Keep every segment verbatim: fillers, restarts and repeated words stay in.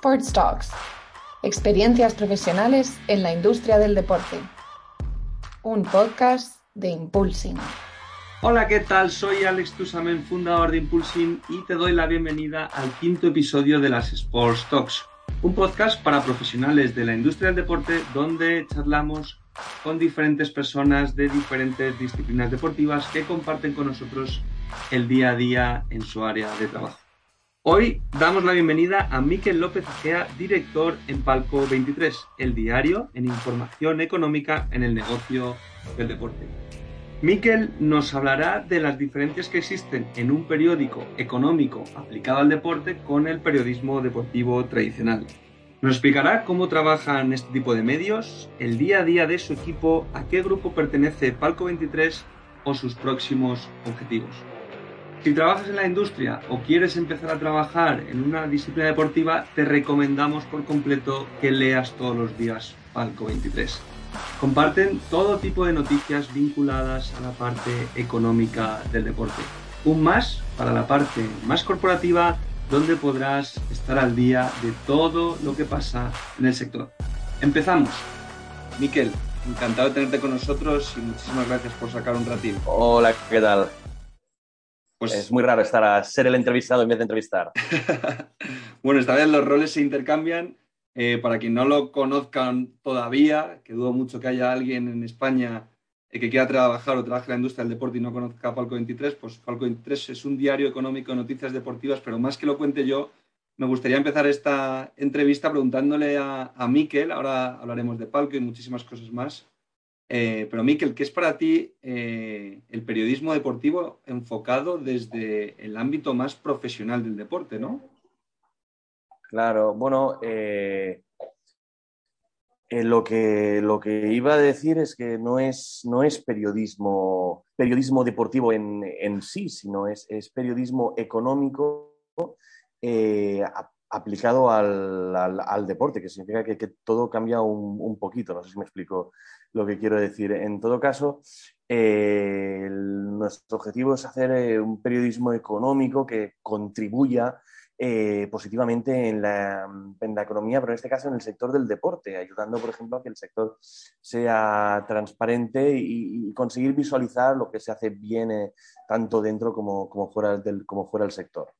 Sports Talks, experiencias profesionales en la industria del deporte. Un podcast de Impulsyn. Hola, ¿qué tal? Soy Alex Tussamén, fundador de Impulsyn, y te doy la bienvenida al quinto episodio de las Sports Talks, un podcast para profesionales de la industria del deporte donde charlamos con diferentes personas de diferentes disciplinas deportivas que comparten con nosotros el día a día en su área de trabajo. Hoy damos la bienvenida a Miquel López-Egea, director en Palco veintitrés, el diario en información económica en el negocio del deporte. Miquel nos hablará de las diferencias que existen en un periódico económico aplicado al deporte con el periodismo deportivo tradicional. Nos explicará cómo trabajan este tipo de medios, el día a día de su equipo, a qué grupo pertenece Palco veintitrés o sus próximos objetivos. Si trabajas en la industria o quieres empezar a trabajar en una disciplina deportiva, te recomendamos por completo que leas todos los días Palco veintitrés. Comparten todo tipo de noticias vinculadas a la parte económica del deporte. Un más para la parte más corporativa, donde podrás estar al día de todo lo que pasa en el sector. ¡Empezamos! Miquel, encantado de tenerte con nosotros y muchísimas gracias por sacar un ratito. Hola, ¿qué tal? Pues es muy raro estar a ser el entrevistado en vez de entrevistar. Bueno, esta vez los roles se intercambian. Eh, para quien no lo conozcan todavía, que dudo mucho que haya alguien en España eh, que quiera trabajar o trabaje en la industria del deporte y no conozca Palco veintitrés, pues Palco veintitrés es un diario económico de noticias deportivas, pero más que lo cuente yo, me gustaría empezar esta entrevista preguntándole a, a Miquel, ahora hablaremos de Palco y muchísimas cosas más. Eh, pero Miquel, ¿qué es para ti eh, el periodismo deportivo enfocado desde el ámbito más profesional del deporte, no? Claro, bueno, eh, eh, lo que, lo que iba a decir es que no es, no es periodismo, periodismo deportivo en, en sí, sino es, es periodismo económico eh, a, aplicado al, al, al deporte, que significa que, que todo cambia un, un poquito, no sé si me explico lo que quiero decir. En todo caso, eh, el, nuestro objetivo es hacer eh, un periodismo económico que contribuya eh, positivamente en la, en la economía, pero en este caso en el sector del deporte, ayudando, por ejemplo, a que el sector sea transparente y, y conseguir visualizar lo que se hace bien eh, tanto dentro como, como, fuera del, como fuera del sector.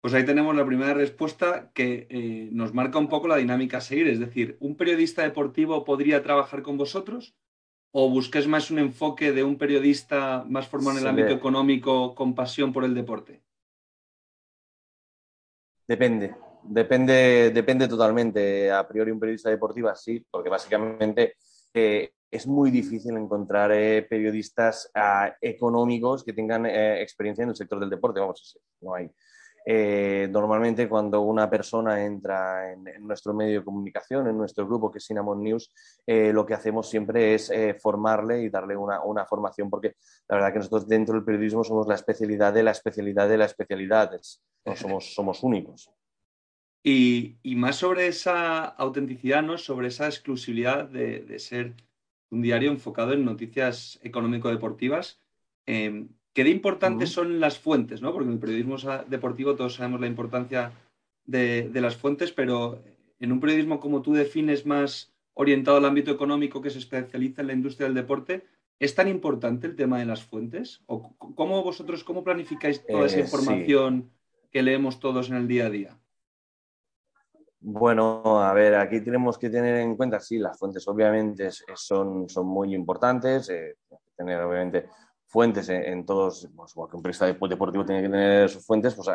Pues ahí tenemos la primera respuesta que eh, nos marca un poco la dinámica a seguir. Es decir, ¿un periodista deportivo podría trabajar con vosotros? ¿O buscáis más un enfoque de un periodista más formado en el ámbito económico con pasión por el deporte? Depende. Depende, depende totalmente. A priori un periodista deportivo sí, porque básicamente eh, es muy difícil encontrar eh, periodistas eh, económicos que tengan eh, experiencia en el sector del deporte. Vamos, no hay. Eh, normalmente cuando una persona entra en, en nuestro medio de comunicación, en nuestro grupo que es Cinnamon News, eh, lo que hacemos siempre es eh, formarle y darle una, una formación, porque la verdad que nosotros dentro del periodismo somos la especialidad de la especialidad de la especialidad, es, no somos, somos únicos. Y, y más sobre esa autenticidad, ¿no? Sobre esa exclusividad de, de ser un diario enfocado en noticias económico-deportivas, eh, ¿qué de importantes son las fuentes, ¿no? Porque en el periodismo deportivo todos sabemos la importancia de, de las fuentes, pero en un periodismo como tú defines más orientado al ámbito económico que se especializa en la industria del deporte, ¿es tan importante el tema de las fuentes? ¿O cómo vosotros cómo planificáis toda esa eh, información sí. que leemos todos en el día a día? Bueno, a ver, aquí tenemos que tener en cuenta, sí, las fuentes obviamente son, son muy importantes, eh, tener obviamente fuentes en, en todos, pues, igual que un periodista deportivo tiene que tener sus fuentes, pues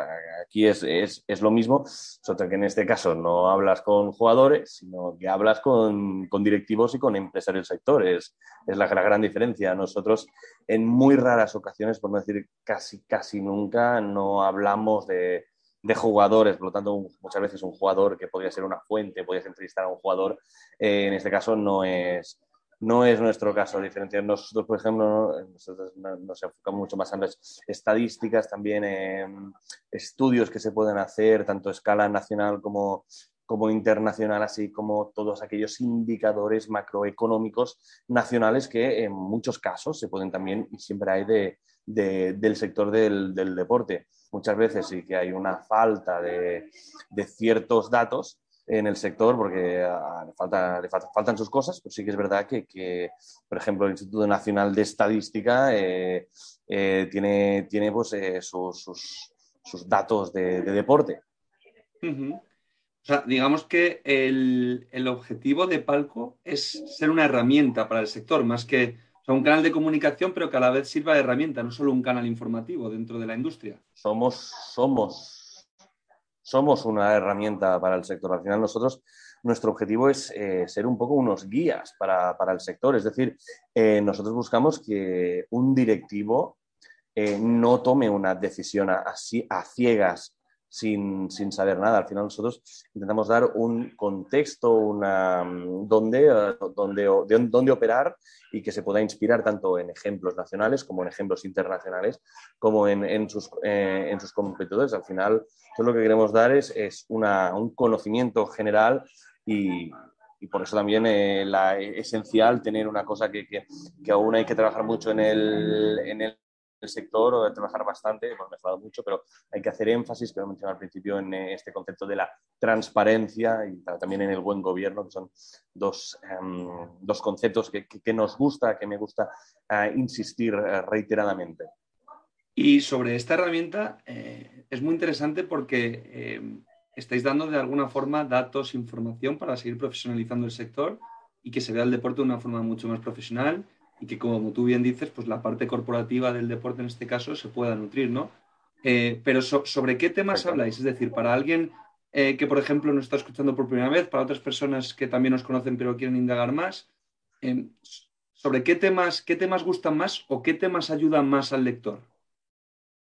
aquí es, es, es lo mismo, solo que en este caso no hablas con jugadores, sino que hablas con, con directivos y con empresarios del sector, es, es la, la gran diferencia. Nosotros en muy raras ocasiones, por no decir casi, casi nunca, no hablamos de, de jugadores, por lo tanto muchas veces un jugador que podría ser una fuente, podrías entrevistar a un jugador, eh, en este caso no es... No es nuestro caso, a diferencia de nosotros, por ejemplo, nosotros nos enfocamos mucho más en las estadísticas, también en estudios que se pueden hacer, tanto a escala nacional como, como internacional, así como todos aquellos indicadores macroeconómicos nacionales que en muchos casos se pueden también, y siempre hay, de, de, del sector del, del deporte. muchas veces sí que hay una falta de, de ciertos datos en el sector, porque ah, le, falta, le faltan sus cosas, pero sí que es verdad que, que por ejemplo, el Instituto Nacional de Estadística eh, eh, tiene, tiene pues, eh, sus, sus, sus datos de, de deporte. Uh-huh. O sea, digamos que el, el objetivo de Palco es ser una herramienta para el sector, más que o sea, un canal de comunicación, pero que a la vez sirva de herramienta, no solo un canal informativo dentro de la industria. Somos, somos. Somos una herramienta para el sector. Al final nosotros, nuestro objetivo es eh, ser un poco unos guías para, para el sector. Es decir, eh, nosotros buscamos que un directivo eh, no tome una decisión así a ciegas sin, sin saber nada. Al final nosotros intentamos dar un contexto, una donde, donde, donde operar y que se pueda inspirar tanto en ejemplos nacionales como en ejemplos internacionales, como en, en, sus, eh, en sus competidores. Al final, todo lo que queremos dar es, es una, un conocimiento general y, y por eso también eh, la, es esencial tener una cosa que, que, que aún hay que trabajar mucho en el, en el el sector, o de trabajar bastante, hemos mejorado mucho, pero hay que hacer énfasis, que lo mencioné al principio, en este concepto de la transparencia y también en el buen gobierno, que son dos, um, dos conceptos que, que nos gusta, que me gusta uh, insistir uh, reiteradamente. Y sobre esta herramienta eh, es muy interesante porque eh, estáis dando de alguna forma datos, información para seguir profesionalizando el sector y que se vea el deporte de una forma mucho más profesional, y que, como tú bien dices, pues la parte corporativa del deporte en este caso se pueda nutrir, ¿no? Eh, pero so- ¿sobre qué temas habláis? Es decir, para alguien eh, que, por ejemplo, nos está escuchando por primera vez, para otras personas que también nos conocen pero quieren indagar más, eh, ¿sobre qué temas, qué temas gustan más o qué temas ayudan más al lector?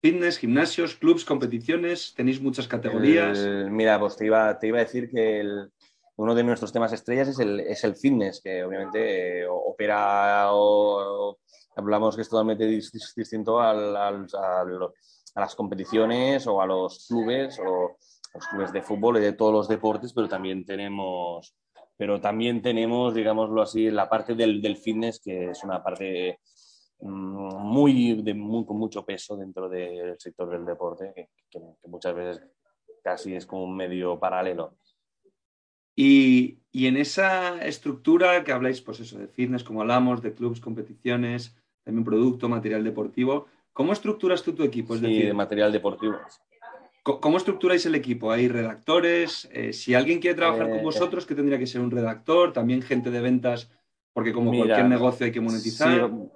Fitness, gimnasios, clubs, competiciones, tenéis muchas categorías. El, mira, pues te iba, te iba a decir que el... uno de nuestros temas estrellas es el, es el fitness, que obviamente eh, opera o, o hablamos que es totalmente distinto al, al, a, los, a las competiciones o a los clubes o los clubes de fútbol y de todos los deportes, pero también tenemos, pero también tenemos, digámoslo así, la parte del, del fitness, que es una parte muy, de, muy con mucho peso dentro del sector del deporte, que, que, que muchas veces casi es como un medio paralelo. Y, y en esa estructura que habláis, pues eso, de fitness, como hablamos, de clubs, competiciones, también producto, material deportivo, ¿cómo estructuras tú tu equipo? Es sí, decir, de material deportivo. ¿Cómo estructuráis el equipo? ¿Hay redactores? Eh, si alguien quiere trabajar eh, con vosotros, ¿qué tendría que ser un redactor? ¿También gente de ventas? Porque como mira, cualquier negocio hay que monetizar. Sí,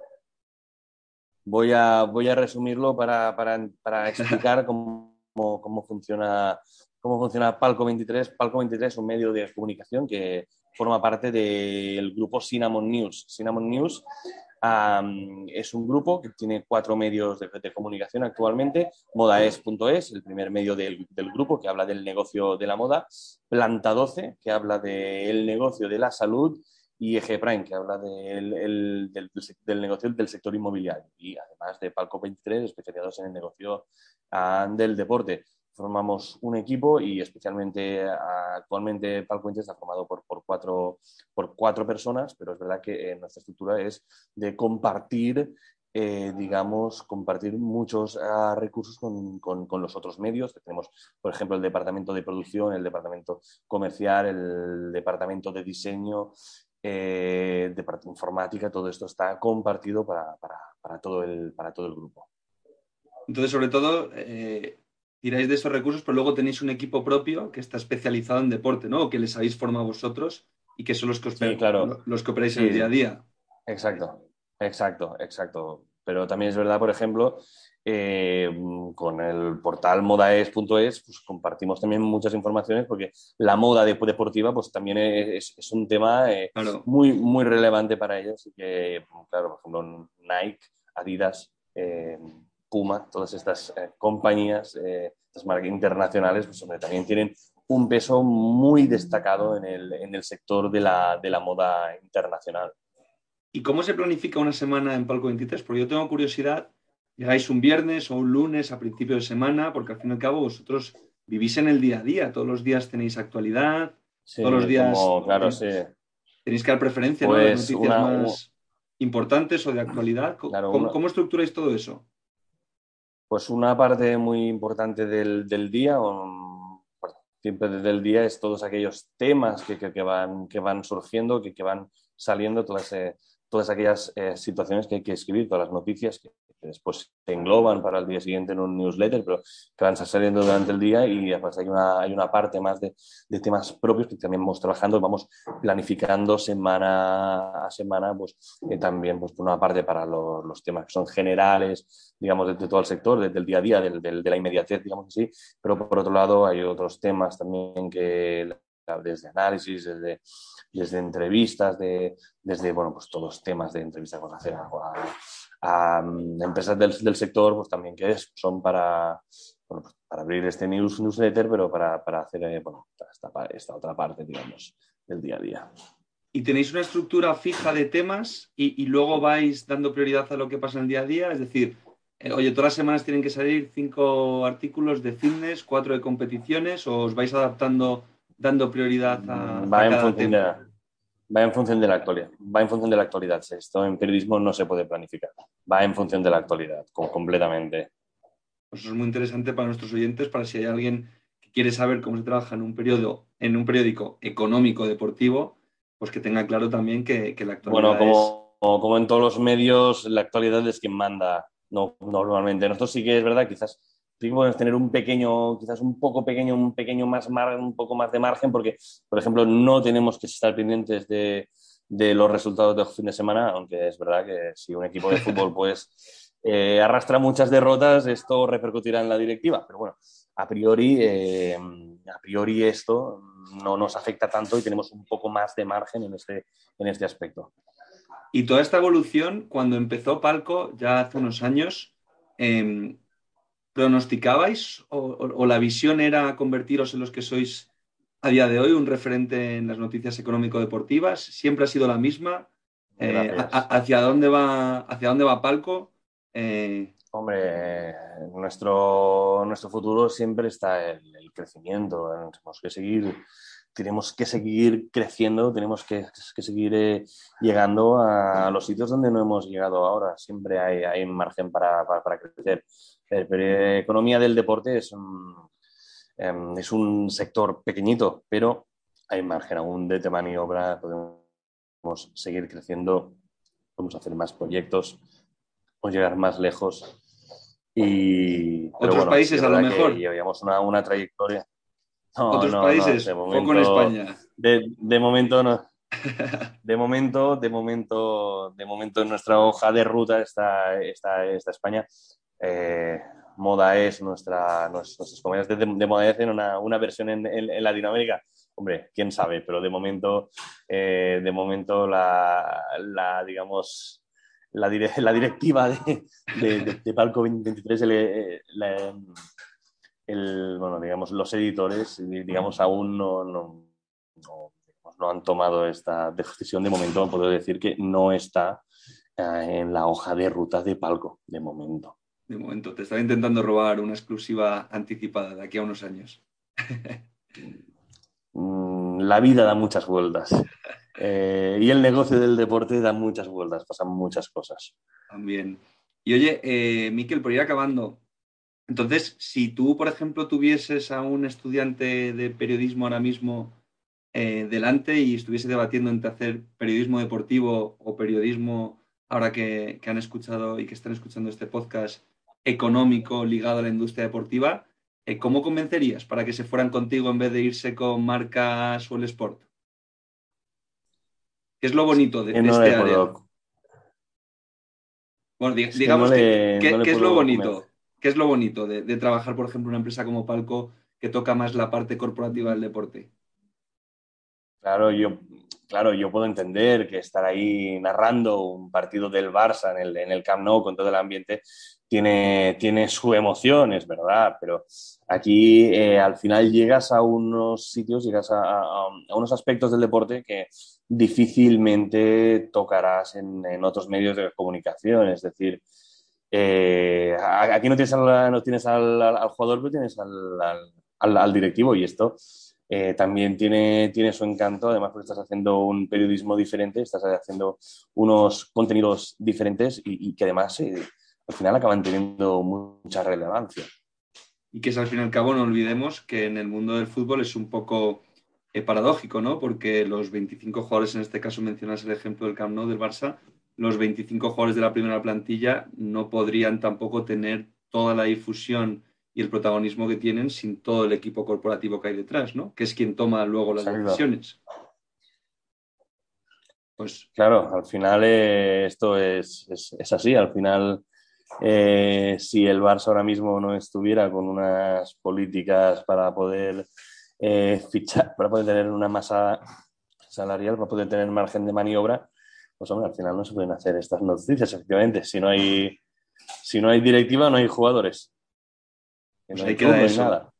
voy, a, voy a resumirlo para, para, para explicar cómo, cómo, cómo funciona... ¿Cómo funciona Palco veintitrés? Palco veintitrés es un medio de comunicación que forma parte del grupo Cinnamon News. Cinnamon News um, es un grupo que tiene cuatro medios de, de comunicación actualmente. Modaes punto es, el primer medio del, del grupo, que habla del negocio de la moda. Planta doce, que habla del negocio de la salud. Y Eje Prime, que habla del, el, del, del negocio del sector inmobiliario. Y además de Palco veintitrés, especializados en el negocio uh, del deporte. Formamos un equipo y especialmente actualmente Palco veintitrés está formado por, por, cuatro, por cuatro personas, pero es verdad que nuestra estructura es de compartir, eh, digamos, compartir muchos uh, recursos con, con, con los otros medios. Tenemos, por ejemplo, el departamento de producción, el departamento comercial, el departamento de diseño, eh, de parte informática. Todo esto está compartido para, para, para, todo, el, para todo el grupo. Entonces, sobre todo... Eh... tiráis de esos recursos, pero luego tenéis un equipo propio que está especializado en deporte, ¿no? O que les habéis formado vosotros y que son los que, os sí, claro. los que operáis sí. en el día a día. Exacto, exacto, exacto. Pero también es verdad, por ejemplo, eh, con el portal modaes punto es pues, compartimos también muchas informaciones porque la moda deportiva pues, también es, es un tema eh, claro. muy, muy relevante para ellos. Y que, claro, por ejemplo, Nike, Adidas... Eh, Puma, todas estas eh, compañías, eh, estas marcas internacionales, pues hombre, también tienen un peso muy destacado en el, en el sector de la, de la moda internacional. ¿Y cómo se planifica una semana en Palco veintitrés? Porque yo tengo curiosidad, llegáis un viernes o un lunes a principio de semana, porque al fin y al cabo vosotros vivís en el día a día, todos los días tenéis actualidad, sí, todos los días como, claro, sí. tenéis que dar preferencia pues, ¿no? las noticias una, más una... importantes o de actualidad. Claro, ¿Cómo, una... ¿Cómo estructuráis todo eso? Pues una parte muy importante del, del día, o siempre del día, es todos aquellos temas que, que, que, van, que van surgiendo, que, que van saliendo, todas, eh, todas aquellas eh, situaciones que hay que escribir, todas las noticias que después se engloban para el día siguiente en un newsletter, pero que van saliendo durante el día. Y además hay una, hay una parte más de, de temas propios que también vamos trabajando, vamos planificando semana a semana, pues eh, también pues, una parte para los, los temas que son generales, digamos, de, de todo el sector, desde el día a día, del, del, de la inmediatez, digamos así, pero por otro lado hay otros temas también que... desde análisis, desde, desde entrevistas, de, desde bueno, pues todos temas de entrevistas con hacer a, a, a empresas del, del sector, pues también que es, son para, bueno, pues para abrir este news, newsletter, pero para, para hacer eh, bueno, esta, esta otra parte, digamos, del día a día. ¿Y tenéis una estructura fija de temas y, y luego vais dando prioridad a lo que pasa en el día a día? Es decir, eh, oye, todas las semanas tienen que salir cinco artículos de fitness, cuatro de competiciones, o os vais adaptando... dando prioridad a, va a en cada función de la, va en función de la actualidad va en función de la actualidad esto en periodismo no se puede planificar, va en función de la actualidad completamente. Pues eso es muy interesante para nuestros oyentes, para si hay alguien que quiere saber cómo se trabaja en un periodo, en un periódico económico deportivo, pues que tenga claro también que, que la actualidad, bueno, como, es... como en todos los medios, la actualidad es quien manda, no normalmente. Nosotros sí que es verdad, quizás sí que podemos tener un pequeño, quizás un poco pequeño, un pequeño más margen, un poco más de margen, porque, por ejemplo, no tenemos que estar pendientes de, de los resultados del fin de semana, aunque es verdad que si un equipo de fútbol pues eh, arrastra muchas derrotas, esto repercutirá en la directiva. Pero bueno, a priori, eh, a priori esto no nos afecta tanto y tenemos un poco más de margen en este, en este aspecto. Y toda esta evolución, cuando empezó Palco ya hace unos años, eh, ¿pronosticabais o, o, o la visión era convertiros en los que sois a día de hoy, un referente en las noticias económico-deportivas? ¿Siempre ha sido la misma? Eh, a, ¿Hacia dónde va hacia dónde va Palco? Eh... Hombre, nuestro, nuestro futuro siempre está el, el crecimiento. Tenemos que seguir, tenemos que seguir creciendo, tenemos que, que seguir eh, llegando a los sitios donde no hemos llegado ahora. Siempre hay, hay margen para, para, para crecer. La economía del deporte es un, es un sector pequeñito, pero hay margen aún de tema y obra, podemos seguir creciendo, podemos hacer más proyectos, podemos llegar más lejos. Y, Otros bueno, países a lo mejor. Llevamos una, una trayectoria. No, Otros no, países, no, momento, poco en España. De, de momento no. De momento, de momento, de momento en nuestra hoja de ruta está, está, está España. Eh, Modaes, nuestra, nuestras compañías de, de Modaes hacen una, una versión en, en, en Latinoamérica. Hombre, quién sabe, pero de momento, eh, de momento la, la digamos, la, dire, la directiva de, de, de, de Palco veintitrés, el, la, el, bueno, digamos, los editores, digamos, aún no, no, no, no han tomado esta decisión. De momento, puedo decir que no está eh, en la hoja de ruta de Palco, de momento. De momento, te estaba intentando robar una exclusiva anticipada de aquí a unos años. La vida da muchas vueltas. Eh, y el negocio del deporte da muchas vueltas, pasan muchas cosas. También. Y oye, eh, Miquel, por ir acabando, entonces, si tú, por ejemplo, tuvieses a un estudiante de periodismo ahora mismo eh, delante y estuviese debatiendo entre hacer periodismo deportivo o periodismo, ahora que, que han escuchado y que están escuchando este podcast, económico ligado a la industria deportiva, ¿cómo convencerías para que se fueran contigo en vez de irse con marcas o el sport? ¿Qué es lo bonito de, de no este área? Puedo... Bueno, di- es digamos, que no le, que, no ¿qué es lo bonito? Comer. ¿Qué es lo bonito de, de trabajar, por ejemplo, en una empresa como Palco que toca más la parte corporativa del deporte? Claro, yo... Claro, yo puedo entender que estar ahí narrando un partido del Barça en el, en el Camp Nou con todo el ambiente tiene, tiene su emoción, es verdad, pero aquí eh, al final llegas a unos sitios, llegas a, a, a unos aspectos del deporte que difícilmente tocarás en, en otros medios de comunicación, es decir, eh, aquí no tienes al, no tienes al, al, al jugador, pero tienes al, al, al, al directivo y esto... Eh, también tiene, tiene su encanto, además porque estás haciendo un periodismo diferente, estás haciendo unos contenidos diferentes y, y que además eh, al final acaban teniendo mucha relevancia. Y que es al fin y al cabo, no olvidemos que en el mundo del fútbol es un poco eh, paradójico, ¿no? Porque los veinticinco jugadores, en este caso mencionas el ejemplo del Camp Nou del Barça, los veinticinco jugadores de la primera plantilla no podrían tampoco tener toda la difusión y el protagonismo que tienen sin todo el equipo corporativo que hay detrás, ¿no? Que es quien toma luego las Exacto. decisiones. Pues... Claro, al final eh, esto es, es, es así. Al final, eh, si el Barça ahora mismo no estuviera con unas políticas para poder eh, fichar, para poder tener una masa salarial, para poder tener margen de maniobra, pues hombre, al final no se pueden hacer estas noticias, efectivamente. Si no hay, si no hay directiva, no hay jugadores. Pues ahí queda eso.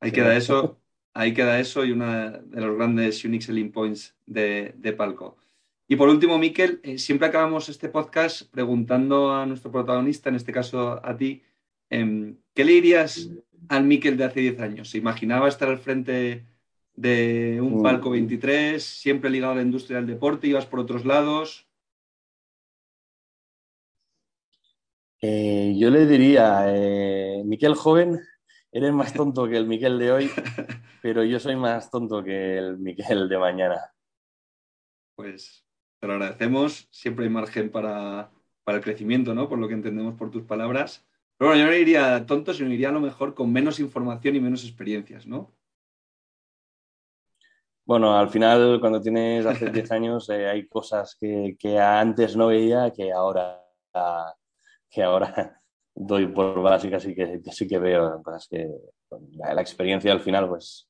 Ahí queda eso. Ahí queda eso y uno de los grandes unique selling points de, de Palco. Y por último, Miquel, eh, siempre acabamos este podcast preguntando a nuestro protagonista, en este caso a ti, eh, ¿qué le dirías al Miquel de hace diez años? ¿Se imaginaba estar al frente de un Palco veintitrés, siempre ligado a la industria del deporte, ibas por otros lados? Eh, yo le diría, eh, Miquel joven, eres más tonto que el Miquel de hoy, pero yo soy más tonto que el Miquel de mañana. Pues te lo agradecemos, siempre hay margen para, para el crecimiento, ¿no? Por lo que entendemos por tus palabras. Pero bueno, yo no iría tonto, sino iría a lo mejor con menos información y menos experiencias, ¿no? Bueno, al final, cuando tienes hace diez años, eh, hay cosas que, que antes no veía que ahora... que ahora doy por básicas y que, que sí que veo cosas que la, la experiencia al final pues,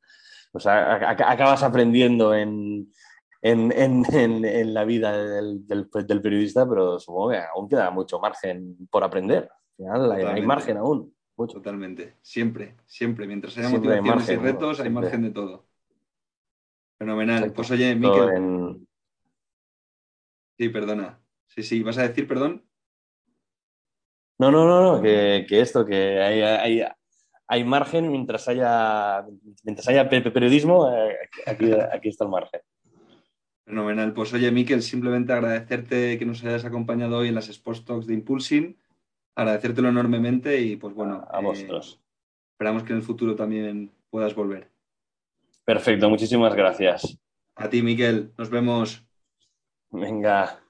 pues a, a, acabas aprendiendo en, en, en, en la vida del, del, del periodista, pero supongo que aún queda mucho margen por aprender. Al final hay, hay margen aún. Mucho. Totalmente. Siempre, siempre. Mientras haya siempre motivaciones hay margen, y retos, no, hay margen de todo. Fenomenal. Exacto. Pues oye, Miquel. En... Sí, perdona. Sí, sí. ¿Vas a decir perdón? No, no, no, no. Que, que esto, que hay, hay, hay margen mientras haya mientras haya periodismo, aquí, aquí está el margen. Fenomenal. Pues oye, Miquel, simplemente agradecerte que nos hayas acompañado hoy en las Sports Talks de Impulsyn, agradecértelo enormemente y pues bueno. A, a eh, vosotros. Esperamos que en el futuro también puedas volver. Perfecto, muchísimas gracias. A ti, Miquel, nos vemos. Venga.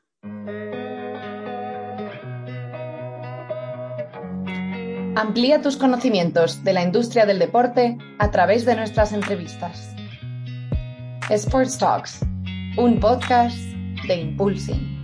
Amplía tus conocimientos de la industria del deporte a través de nuestras entrevistas. Sports Talks, un podcast de Impulsyn.